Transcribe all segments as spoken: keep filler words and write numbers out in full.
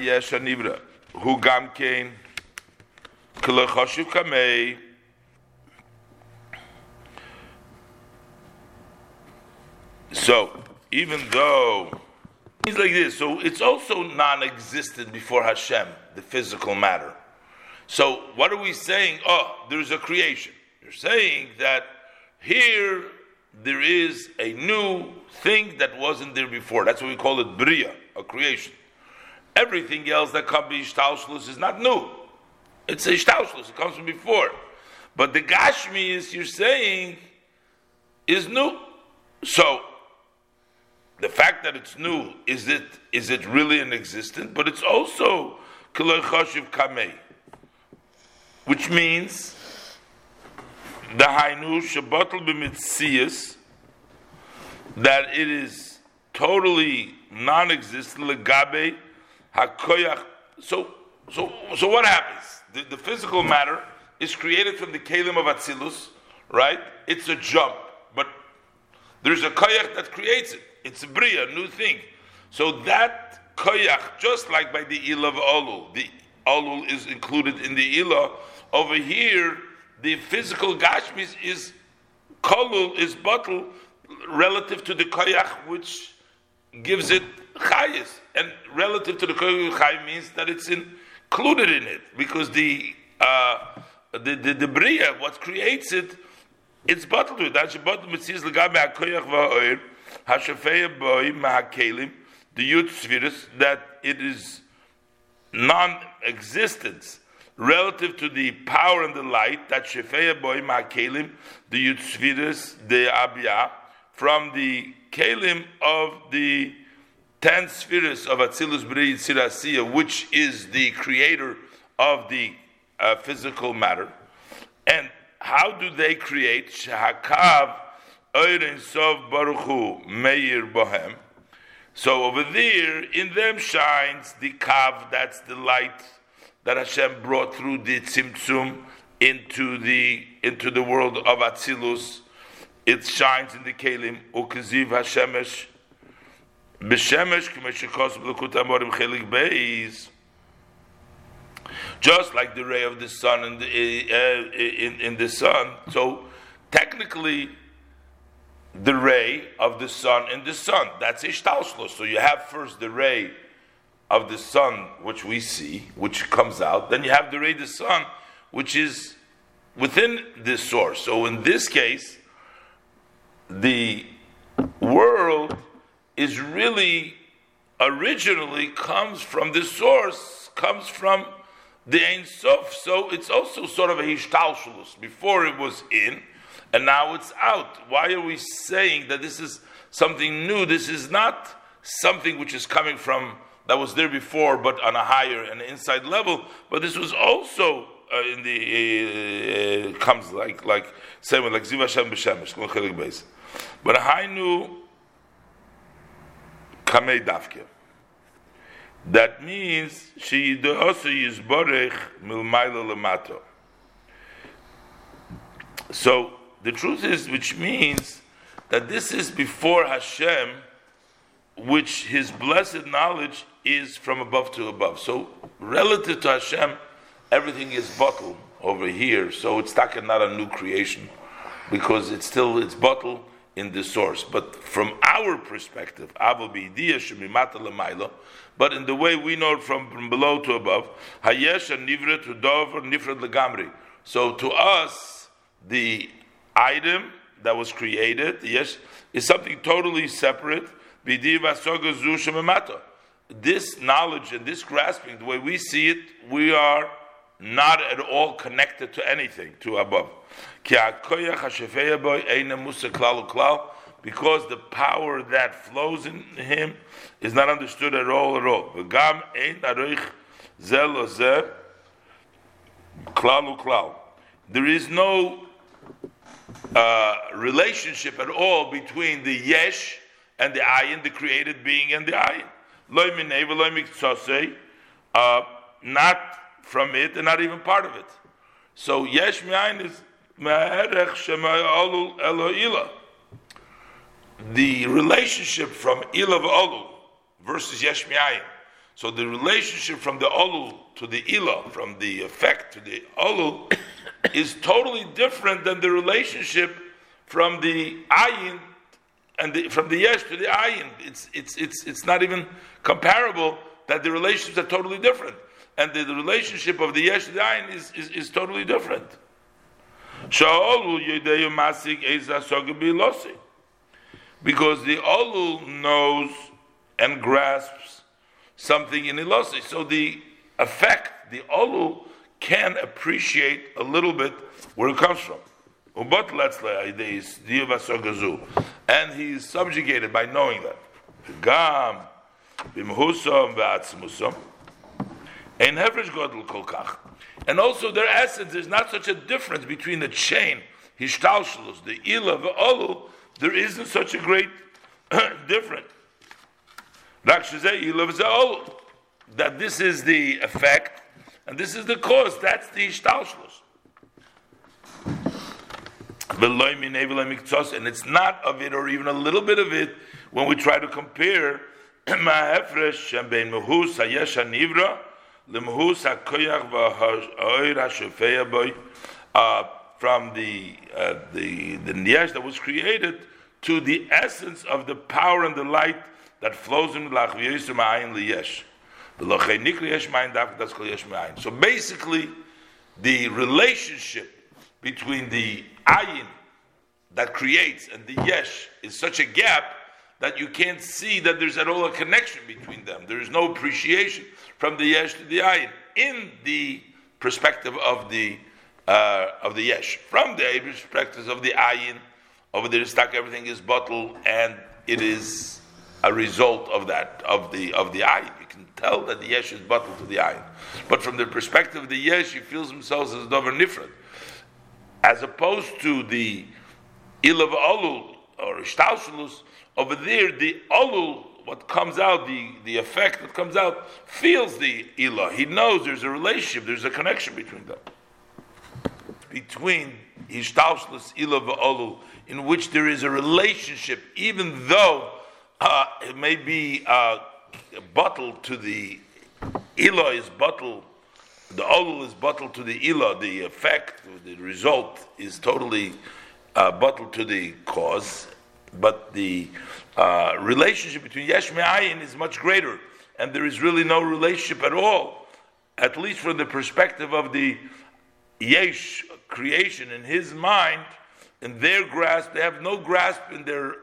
yesh anibra hu gam kein klochashiv kamei so even though things like this, so it's also non-existent before Hashem, the physical matter. So what are we saying? Oh, there's a creation. You're saying that here there is a new thing that wasn't there before. That's why we call it Briah, a creation. Everything else that comes from Hishtalshelus is not new. It's a Hishtalshelus, it comes from before. But the gashmi is, you're saying, is new. So, the fact that it's new, is it is it really an existent? But it's also klochashiv kamei, which means the Hainu shabbatul b'mitzias, that it is totally non-existent, legabe HaKoyach. So so so what happens? The, the physical matter is created from the Kelim of Atzilus, right? It's a jump, but there's a koyach that creates it. It's a Briah, a new thing. So that koyach, just like by the Ilah v'Alul, the Alul is included in the Ilah. Over here, the physical gashmis is kolul, is butl, relative to the koyach which gives it chayis. And relative to the koyach chayis means that it's included in it. Because the uh, the, the, the Briah, what creates it, it's butl to it. That's butl mitzis legabe HaKoyach v'oir hashefei boy ma hakelim, the yud sviras, that it is non-existence relative to the power and the light, that shefei boy ma hakelim, the yud sviras de abia, from the kelim of the ten spheres of Atzilus, Briah, Yetzirah, Asiyah, which is the creator of the uh, physical matter. And how do they create? Shehakav oiris baruch hu meir bohem. So over there, in them shines the kav, that's the light that Hashem brought through the tzimtzum into the into the world of Atzilus. It shines in the kelim. Ukeziv hashemesh b'shemesh k'meshikos b'lekut amorim chelik beis. Just like the ray of the sun in the, uh, in, in the sun, so technically the ray of the sun in the sun, that's istauslus. So you have first the ray of the sun which we see, which comes out, then you have the ray of the sun which is within this source. So in this case, the world is really originally comes from this source, comes from the Ein Sof, so it's also sort of a Hishtalshelus. Before it was in, and now it's out. Why are we saying that this is something new? This is not something which is coming from, that was there before, but on a higher and inside level, but this was also uh, in the, uh, comes like, like, same like Ziv Hashem B'Shemesh, K'mon Chelik Beis. But Hainu Kamei Davke. That means she also is borech milmaila lemato. So the truth is, which means that this is before Hashem, which His blessed knowledge is from above to above. So relative to Hashem, everything is butl over here. So it's not a new creation, because it's still it's butl in the source. But from our perspective, but in the way we know it from, from below to above, so to us, the item that was created, yesh, is something totally separate. This knowledge and this grasping, the way we see it, we are not at all connected to anything, to above. Because the power that flows in him is not understood at all, at all. There is no uh, relationship at all between the yesh and the ayin, the created being and the ayin. Uh, not from it and not even part of it. So yeshmiayin is the relationship from Ilah v'Alul versus yeshmiayin So the relationship from the olul to the ilah, from the effect to the olul, is totally different than the relationship from the ayin and the, from the yesh to the ayin. It's it's it's it's not even comparable. That the relationships are totally different, and the, the relationship of the yesh to the ayin is is, is totally different. Because the olul knows and grasps something in ilosi, so the effect, the olul, can appreciate a little bit where it comes from. And he is subjugated by knowing that. And also their essence, there's not such a difference between the chain, Hishtalshelus, the Ilah v'Alul, there isn't such a great difference. That this is the effect, and this is the cause, that's the Hishtalshelus. And it's not of it, or even a little bit of it, when we try to compare uh, from the uh, the the yesh that was created to the essence of the power and the light that flows in the. So basically, the relationship between the ayin that creates and the yesh is such a gap that you can't see that there's at all a connection between them. There is no appreciation from the yesh to the ayin in the perspective of the uh, of the yesh. From the perspective of the ayin, over the stock, everything is butl, and it is a result of that, of the of the ayin. You can tell that the yesh is butl to the ayin, but from the perspective of the yesh, he feels himself as dover nifrad, as opposed to the Ilah v'Alul or istauslus. Over there, the olul, what comes out, the, the effect that comes out, feels the ilah. He knows there's a relationship, there's a connection between them. Between Hishtalshelus, Ilah v'Alul, in which there is a relationship, even though uh, it may be uh, butl to the ilah is butl, the olul is butl to the ilah, the effect, the result is totally uh, butl to the cause. But the uh, relationship between yeshmiayin is much greater, and there is really no relationship at all, at least from the perspective of the yesh creation in his mind, in their grasp. They have no grasp in their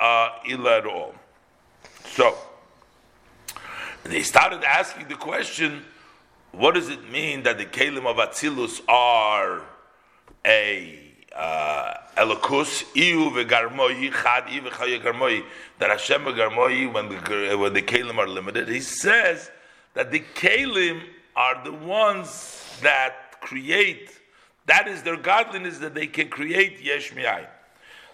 uh, ilah at all. So they started asking the question: what does it mean that the kelim of Atzilus are a Uh, that Hashem v'garmoi, when the when the kelim are limited, he says that the kelim are the ones that create. That is their godliness, that they can create yeshmiayin.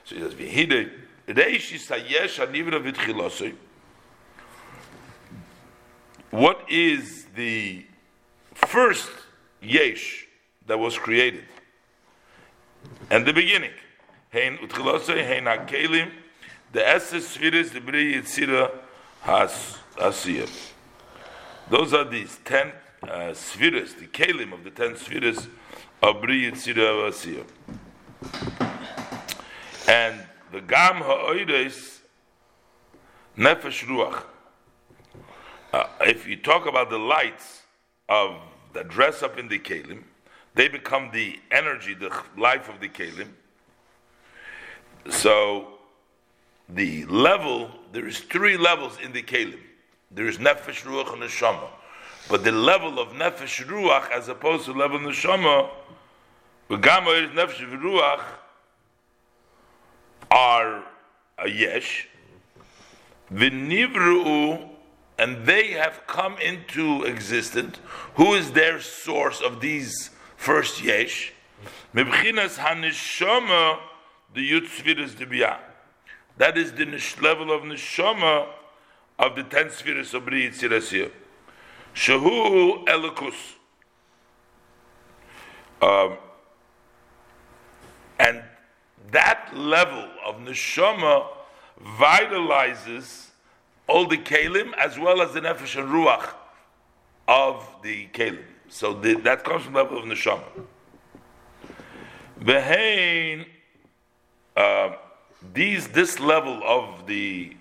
So he says v'hidei reish yisayesh anivra v'tchilosei. What is the first yesh that was created? And the beginning, hein utchilosei, hein hakelim, the essence, sviras, the Briah, Yetzirah, Asiyah. Those are these ten uh, sviras, the kelim of the ten sviras of Briah, Yetzirah, Asiyah. And the gam oiris nefesh ruach. If you talk about the lights of the dress up in the kelim, they become the energy, the life of the kelim. So, the level, there is three levels in the kelim. There is nefesh, ruach, and neshama. But the level of nefesh, ruach, as opposed to level of neshama, v'gamo is nefesh, ruach, are a yesh. V'nivru'u, and they have come into existence. Who is their source of these first yesh? Mibchinas haneshama, the yud sviras the Briah. That is the level of neshama of the ten sviras of Briah Yetzirah. Shehu elikus, and that level of neshama vitalizes all the kelim as well as the nefesh and ruach. of the kelim. So the, that comes from the level of neshama. Behain, uh, these this level of the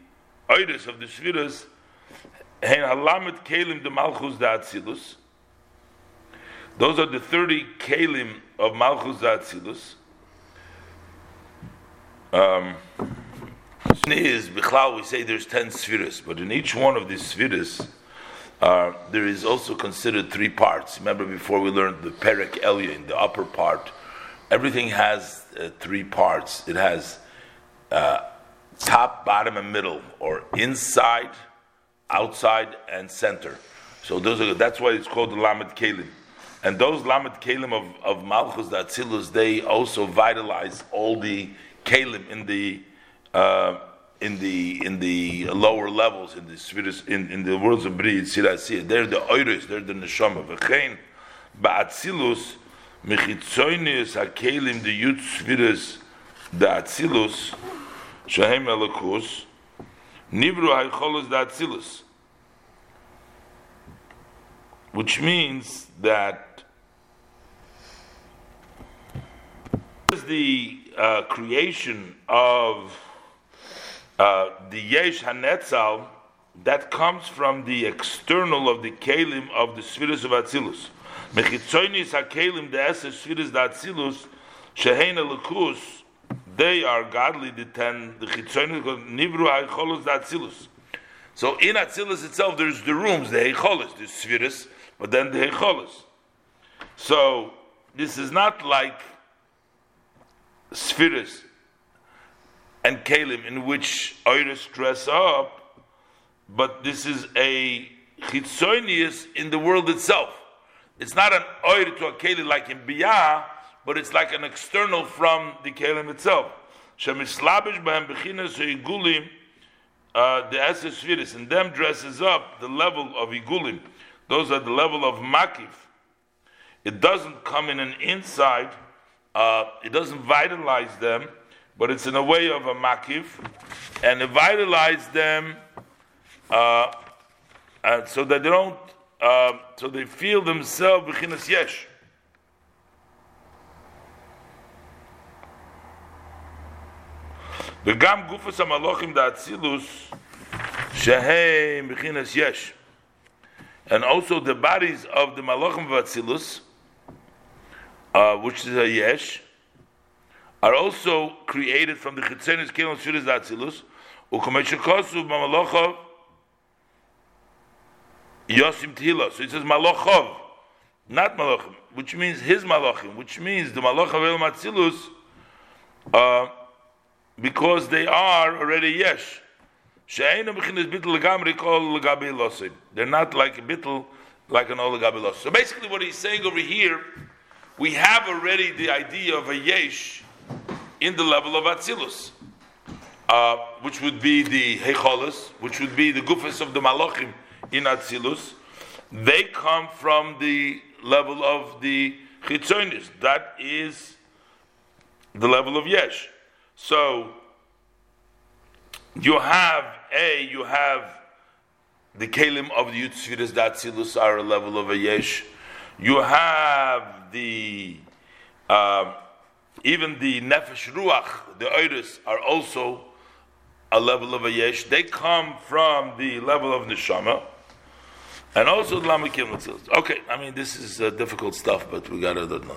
oiris of the sviras, hein halamed kelim de Malchuzdat Sidus. Those are the thirty kelim of Malchuzdat Sidus. Um, is bichlau we say there's ten spheres, but in each one of these spheres uh, there is also considered three parts. Remember before we learned the perek elia in the upper part. Everything has uh, three parts. It has uh, top, bottom, and middle, or inside, outside, and center. So those are that's why it's called the lamed kelim. And those lamed kelim of of Malchuzdat Sidus, they also vitalize all the kelim in the uh, in the in the lower levels, in the spheres, in, in the worlds of Briah, Yetzirah, Asiyah. They're the oiris, they're the neshama. V'chein ba'atzilus mechitsoynis hakelim the yud sviras da'atzilus shehem elokus nivru heichalos da'atzilus, which means that is the Uh, creation of uh, the yesh hanetzal that comes from the external of the kelim of the sfiras of Atzilus. Mechitzoynis hakelim the eser sfiras da Atzilus shehein elokus. They are godly. The ten the chitsoynis nivru heicholos da Atzilus. So in Atzilus itself, there's the rooms, the heicholos, the sfiras, but then the heicholos. So this is not like spheres and kelim in which oiris dress up, but this is a chitsoynis in the world itself. It's not an oir to a kelim like in Briah, but it's like an external from the kelim itself. Shemislabish b'hem b'chinas ha'igulim the eser spheres, and them dresses up the level of igulim. Those are the level of makif. It doesn't come in an inside. Uh, it doesn't vitalize them, but it's in a way of a makif, and it vitalizes them uh, uh, so that they don't, uh, so they feel themselves b'chinas yesh. V'gam gufas ha'malochim da'atzilus shehem b'chinas yesh, and also the bodies of the malochim of Atzilus, Uh, which is a yesh, are also created from the chitsoynis kelim of sfiras d'Atzilus. U'kamei shekasuv malochov yosim tehillah. So it says malochov, not malochim, which means his malochim, which means the malochov elam Atzilus, uh, because they are already yesh. She'einu b'chinas butl legamri kol legabe losin. They're not like a butl, like an ol legabe losin. So basically, what he's saying over here. We have already the idea of a yesh in the level of Atzilus, uh, which would be the heichalos, which would be the gufas of the malachim in Atzilus. They come from the level of the chitsoynis. That is the level of yesh. So you have a you have the kelim of the yud sviras da Atzilus are a level of a yesh. You have the uh, even the nefesh ruach, the oiris are also a level of a yesh. They come from the level of neshama, and also the lamed kelim. Okay, I mean this is uh, difficult stuff, but we gotta.